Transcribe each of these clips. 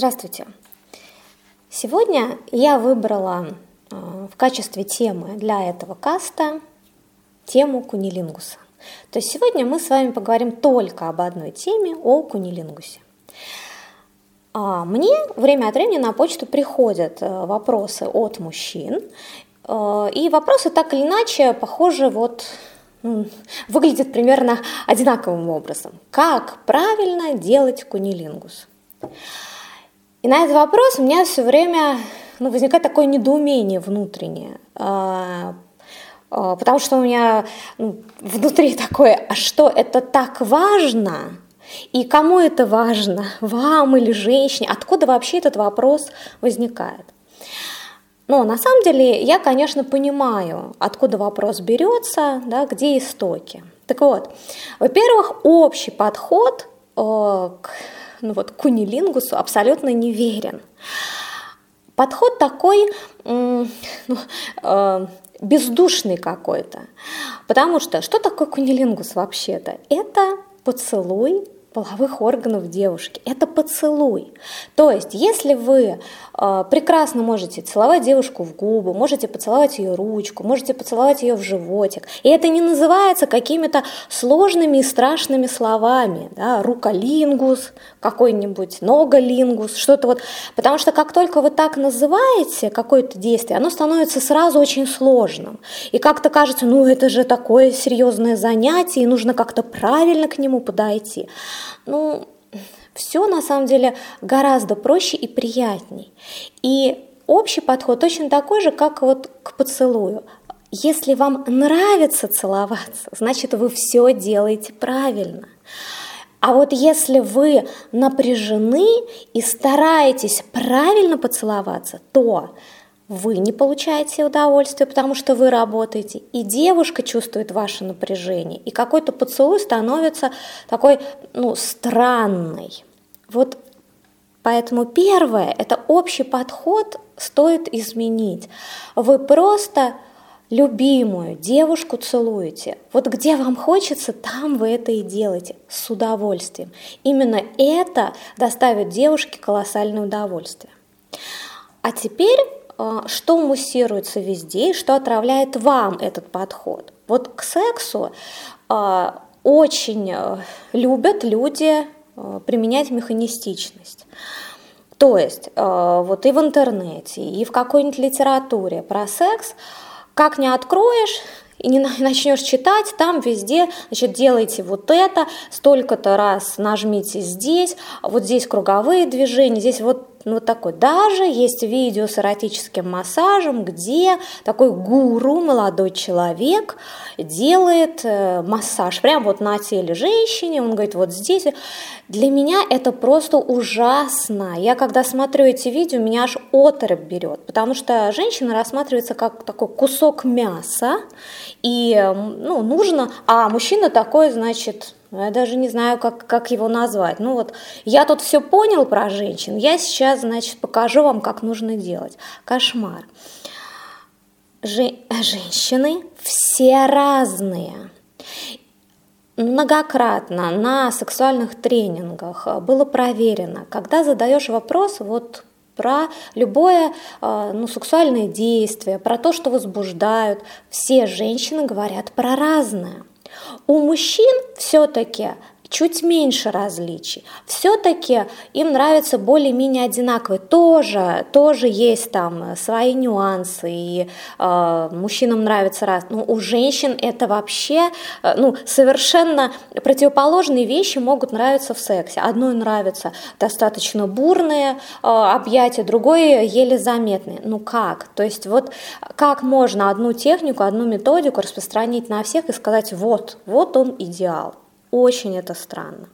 Здравствуйте! Сегодня я выбрала в качестве темы для этого каста тему куннилингуса. То есть сегодня мы с вами поговорим только об одной теме, о куннилингусе. Мне время от времени на почту приходят вопросы от мужчин, и вопросы так или иначе похожи выглядят примерно одинаковым образом. Как правильно делать куннилингус? И на этот вопрос у меня все время возникает такое недоумение внутреннее, потому что у меня внутри такое, а что это так важно? И кому это важно, вам или женщине? Откуда вообще этот вопрос возникает? Но на самом деле я, конечно, понимаю, откуда вопрос берется, да, где истоки. Так вот, во-первых, общий подход к куннилингусу абсолютно неверен. Подход такой бездушный какой-то, потому что такое куннилингус вообще-то? Это поцелуй половых органов девушки. Это поцелуй. То есть, если вы прекрасно можете целовать девушку в губы, можете поцеловать ее ручку, можете поцеловать ее в животик, и это не называется какими-то сложными и страшными словами, да, руколингус, какой-нибудь ноголингус, что-то вот, потому что как только вы так называете какое-то действие, оно становится сразу очень сложным, и как-то кажется, это же такое серьезное занятие, и нужно как-то правильно к нему подойти. Все на самом деле гораздо проще и приятней. И общий подход точно такой же, как к поцелую. Если вам нравится целоваться, значит, вы все делаете правильно. А если вы напряжены и стараетесь правильно поцеловаться, то вы не получаете удовольствия, потому что вы работаете, и девушка чувствует ваше напряжение, и какой-то поцелуй становится такой, странный. Поэтому первое, это общий подход стоит изменить. Вы просто любимую девушку целуете. Где вам хочется, там вы это и делаете с удовольствием. Именно это доставит девушке колоссальное удовольствие. А теперь, что муссируется везде и что отравляет вам этот подход. К сексу очень любят люди применять механистичность. То есть и в интернете, и в какой-нибудь литературе про секс, как не откроешь и не начнешь читать, там везде, делайте это, столько-то раз нажмите здесь, здесь круговые движения, здесь такой. Даже есть видео с эротическим массажем, где такой гуру, молодой человек, делает массаж прямо на теле женщине, он говорит, здесь. Для меня это просто ужасно. Я когда смотрю эти видео, меня аж оторопь берет, потому что женщина рассматривается как такой кусок мяса, и нужно, а мужчина такой, я даже не знаю, как его назвать. Я тут все понял про женщин, я сейчас, покажу вам, как нужно делать. Кошмар. Женщины все разные. Многократно на сексуальных тренингах было проверено, когда задаешь вопрос, про любое сексуальное действие, про то, что возбуждают. Все женщины говорят про разное. У мужчин все-таки чуть меньше различий. Все-таки им нравятся более-менее одинаковые. Тоже есть там свои нюансы, и мужчинам нравится раз. У женщин это вообще совершенно противоположные вещи могут нравиться в сексе. Одной нравятся достаточно бурные объятия, другой еле заметные. Как? То есть как можно одну технику, одну методику распространить на всех и сказать, вот он идеал. Очень это странно.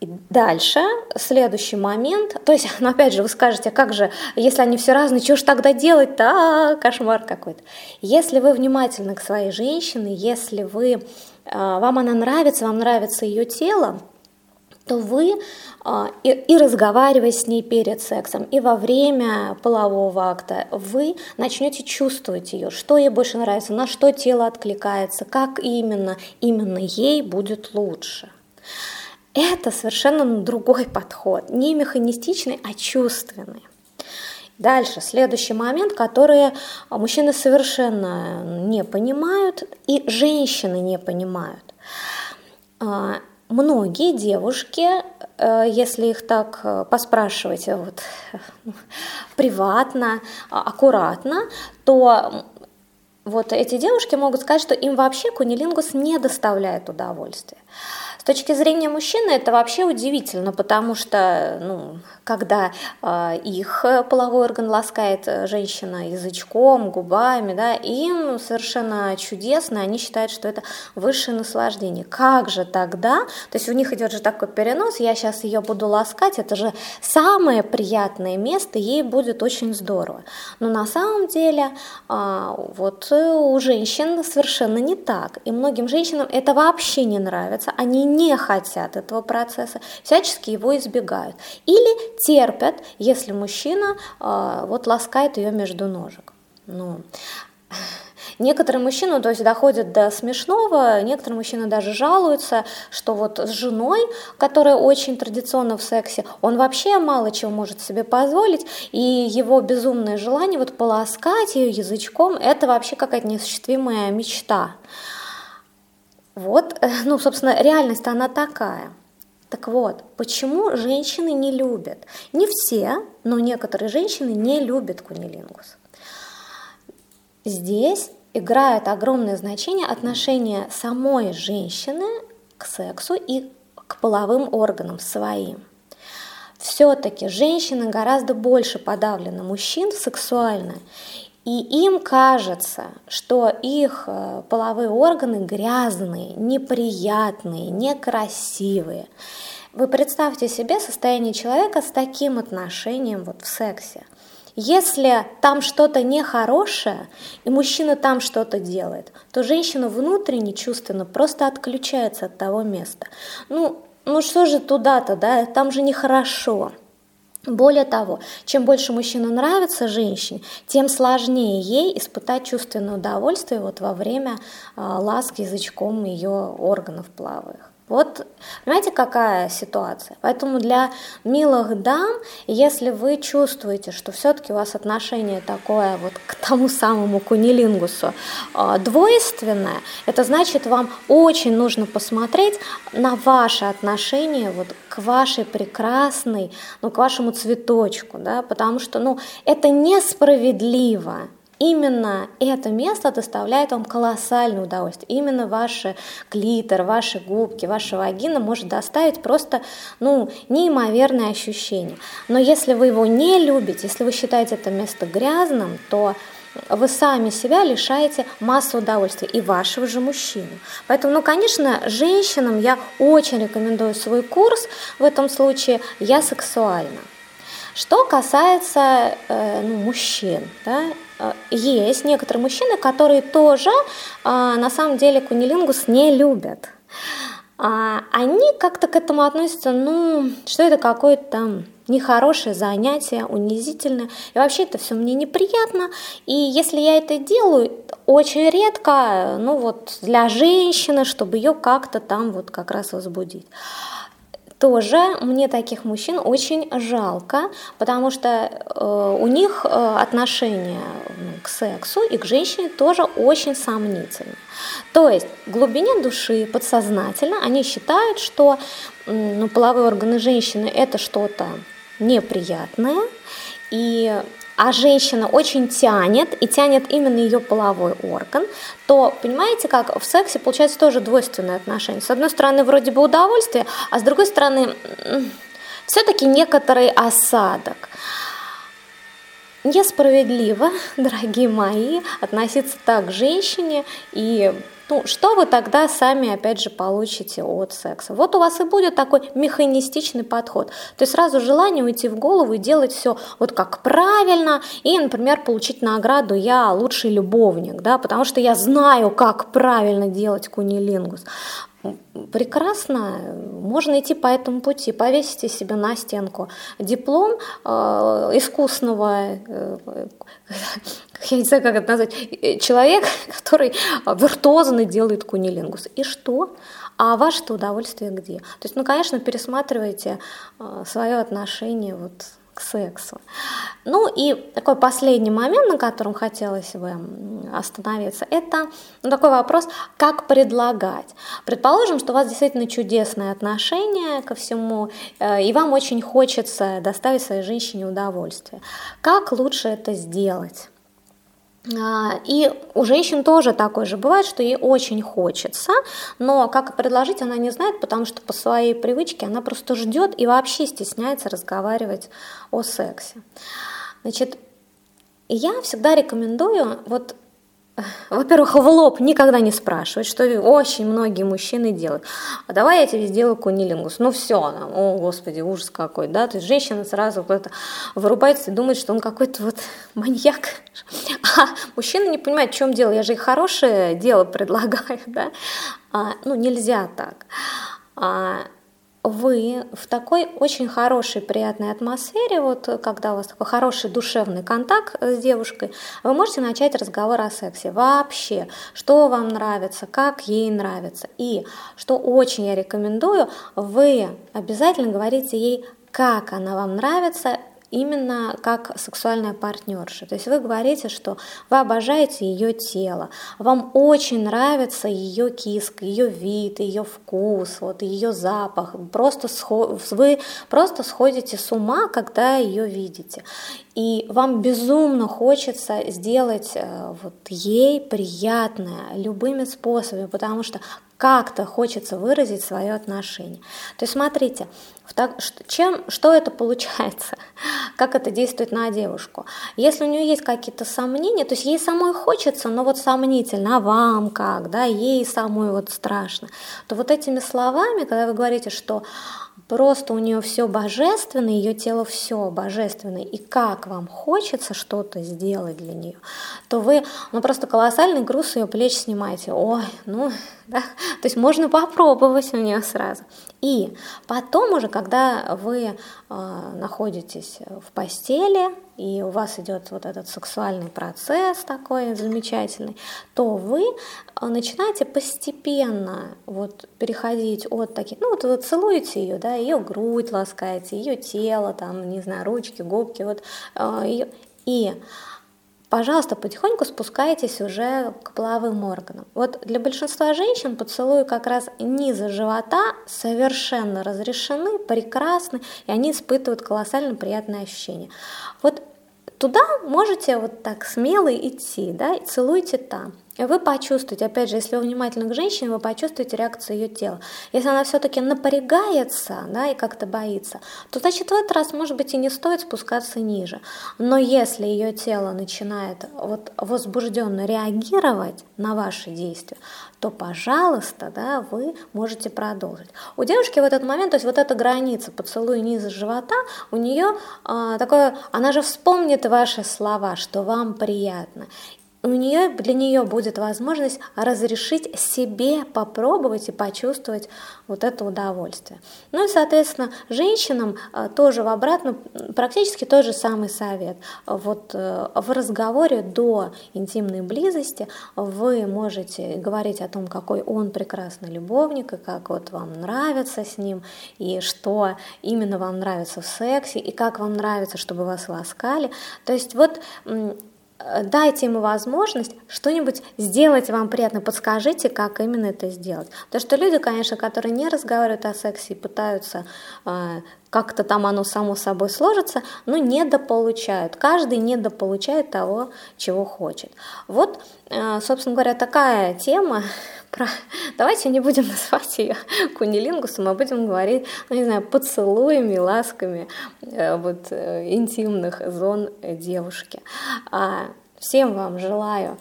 И дальше, следующий момент. То есть, опять же, вы скажете, как же, если они все разные, чего же тогда делать-то? Кошмар какой-то. Если вы внимательны к своей женщине, если вам она нравится, вам нравится ее тело, то вы и разговаривая с ней перед сексом, и во время полового акта, вы начнете чувствовать ее, что ей больше нравится, на что тело откликается, как именно ей будет лучше. Это совершенно другой подход, не механистичный, а чувственный. Дальше, следующий момент, который мужчины совершенно не понимают и женщины не понимают. Многие девушки, если их так поспрашивать вот, приватно, аккуратно, то вот эти девушки могут сказать, что им вообще куннилингус не доставляет удовольствия. С точки зрения мужчины это вообще удивительно, потому что когда их половой орган ласкает женщина язычком, губами, да, им совершенно чудесно, они считают, что это высшее наслаждение. Как же тогда? То есть у них идет же такой перенос, я сейчас ее буду ласкать, это же самое приятное место, ей будет очень здорово. Но на самом деле вот у женщин совершенно не так, и многим женщинам это вообще не нравится, они не хотят этого процесса, всячески его избегают или терпят, если мужчина ласкает ее между ножек. Некоторые мужчины, то есть доходят до смешного, некоторые мужчины даже жалуются, что вот с женой, которая очень традиционна в сексе, он вообще мало чего может себе позволить, и его безумное желание вот поласкать ее язычком, это вообще какая-то неосуществимая мечта. Вот, собственно, реальность она такая. Так вот, почему женщины не любят? Не все, но некоторые женщины не любят куннилингус. Здесь играет огромное значение отношение самой женщины к сексу и к половым органам своим. Все-таки женщины гораздо больше подавлены мужчин сексуально, и им кажется, что их половые органы грязные, неприятные, некрасивые. Вы представьте себе состояние человека с таким отношением вот в сексе. Если там что-то нехорошее, и мужчина там что-то делает, то женщина внутренне, чувственно просто отключается от того места. Что же туда-то, да, там же нехорошо. Более того, чем больше мужчина нравится женщине, тем сложнее ей испытать чувственное удовольствие вот во время ласки язычком ее органов половых. Вот, понимаете, какая ситуация? Поэтому для милых дам, если вы чувствуете, что все-таки у вас отношение такое вот к тому самому куннилингусу двойственное, это значит, вам очень нужно посмотреть на ваши отношения вот к вашей прекрасной, к вашему цветочку, да, потому что, это несправедливо. Именно это место доставляет вам колоссальное удовольствие. Именно ваш клитор, ваши губки, ваша вагина может доставить просто неимоверное ощущение. Но если вы его не любите, если вы считаете это место грязным, то вы сами себя лишаете массы удовольствия и вашего же мужчины. Поэтому, конечно, женщинам я очень рекомендую свой курс в этом случае «Я сексуальна». Что касается мужчин, да, есть некоторые мужчины, которые тоже на самом деле куннилингус не любят. Они как-то к этому относятся, что это какое-то там нехорошее занятие, унизительное, и вообще это все мне неприятно, и если я это делаю, очень редко, для женщины, чтобы ее как-то там вот как раз возбудить. Тоже мне таких мужчин очень жалко, потому что у них отношение к сексу и к женщине тоже очень сомнительно. То есть в глубине души подсознательно они считают, что половые органы женщины – это что-то неприятное, а женщина очень тянет именно ее половой орган, то, понимаете, как в сексе получается тоже двойственное отношение. С одной стороны, вроде бы удовольствие, а с другой стороны, все-таки некоторый осадок. Несправедливо, дорогие мои, относиться так к женщине, и что вы тогда сами, опять же, получите от секса? Вот у вас и будет такой механистичный подход. То есть сразу желание уйти в голову и делать все вот как правильно, и, например, получить награду «я лучший любовник», да, потому что я знаю, как правильно делать куннилингус. Прекрасно, можно идти по этому пути, повесите себе на стенку диплом искусного, я не знаю, как это назвать, человек, который виртуозно делает куннилингус. И что? а ваше-то удовольствие где? То есть, конечно, пересматривайте свое отношение к сексу. Ну и такой последний момент, на котором хотелось бы остановиться, это такой вопрос, как предлагать. Предположим, что у вас действительно чудесное отношение ко всему, и вам очень хочется доставить своей женщине удовольствие. Как лучше это сделать? И у женщин тоже такое же бывает, что ей очень хочется, но как предложить она не знает, потому что по своей привычке она просто ждет и вообще стесняется разговаривать о сексе. Значит, я всегда рекомендую, во-первых, в лоб никогда не спрашивать, что очень многие мужчины делают. А давай я тебе сделаю куннилингус. Ну все, о господи, ужас какой, да? То есть женщина сразу куда-то вырубается и думает, что он какой-то маньяк. А мужчина не понимает, в чем дело, я же и хорошее дело предлагаю, да? Нельзя так. Вы в такой очень хорошей, приятной атмосфере, когда у вас такой хороший душевный контакт с девушкой, вы можете начать разговор о сексе вообще, что вам нравится, как ей нравится. И, что очень я рекомендую, вы обязательно говорите ей, как она вам нравится, именно как сексуальная партнерша. То есть вы говорите, что вы обожаете ее тело, вам очень нравится ее киска, ее вид, ее вкус, ее запах. Вы просто сходите с ума, когда ее видите. И вам безумно хочется сделать ей приятное любыми способами, потому что как-то хочется выразить свое отношение. То есть смотрите, что это получается, как это действует на девушку. Если у нее есть какие-то сомнения, то есть ей самой хочется, но сомнительно, а вам как, да, ей самой страшно, то этими словами, когда вы говорите, что просто у нее все божественно, ее тело все божественно, и как вам хочется что-то сделать для нее, то вы просто колоссальный груз ее плеч снимаете. То есть можно попробовать у нее сразу. И потом уже, когда вы находитесь в постели, и у вас идет этот сексуальный процесс такой замечательный, то вы начинаете постепенно переходить от таких, вы целуете ее, да, ее грудь ласкаете, ее тело, ручки, губки, и, пожалуйста, потихоньку спускайтесь уже к половым органам. Для большинства женщин поцелуи как раз низа живота совершенно разрешены, прекрасны, и они испытывают колоссально приятные ощущения. Туда можете так смело идти, да, и целуйте там. И вы почувствуете, опять же, если вы внимательны к женщине, вы почувствуете реакцию ее тела. Если она все-таки напрягается, да, и как-то боится, то, значит, в этот раз, может быть, и не стоит спускаться ниже. Но если ее тело начинает возбужденно реагировать на ваши действия, то, пожалуйста, да, вы можете продолжить. У девушки в этот момент, то есть эта граница поцелуя низа живота, у нее она же вспомнит ваши слова, что вам приятно. Для нее будет возможность разрешить себе попробовать и почувствовать это удовольствие. И, соответственно, женщинам тоже в обратном практически тот же самый совет. В разговоре до интимной близости вы можете говорить о том, какой он прекрасный любовник, и как вам нравится с ним, и что именно вам нравится в сексе, и как вам нравится, чтобы вас ласкали. То есть дайте ему возможность что-нибудь сделать вам приятно, подскажите, как именно это сделать. Потому что люди, конечно, которые не разговаривают о сексе и пытаются как-то оно само собой сложится, но недополучают. Каждый недополучает того, чего хочет. Собственно говоря, такая тема. Давайте не будем называть ее куннилингусом, а будем говорить, поцелуями, ласками интимных зон девушки. Всем вам желаю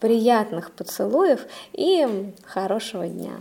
приятных поцелуев и хорошего дня.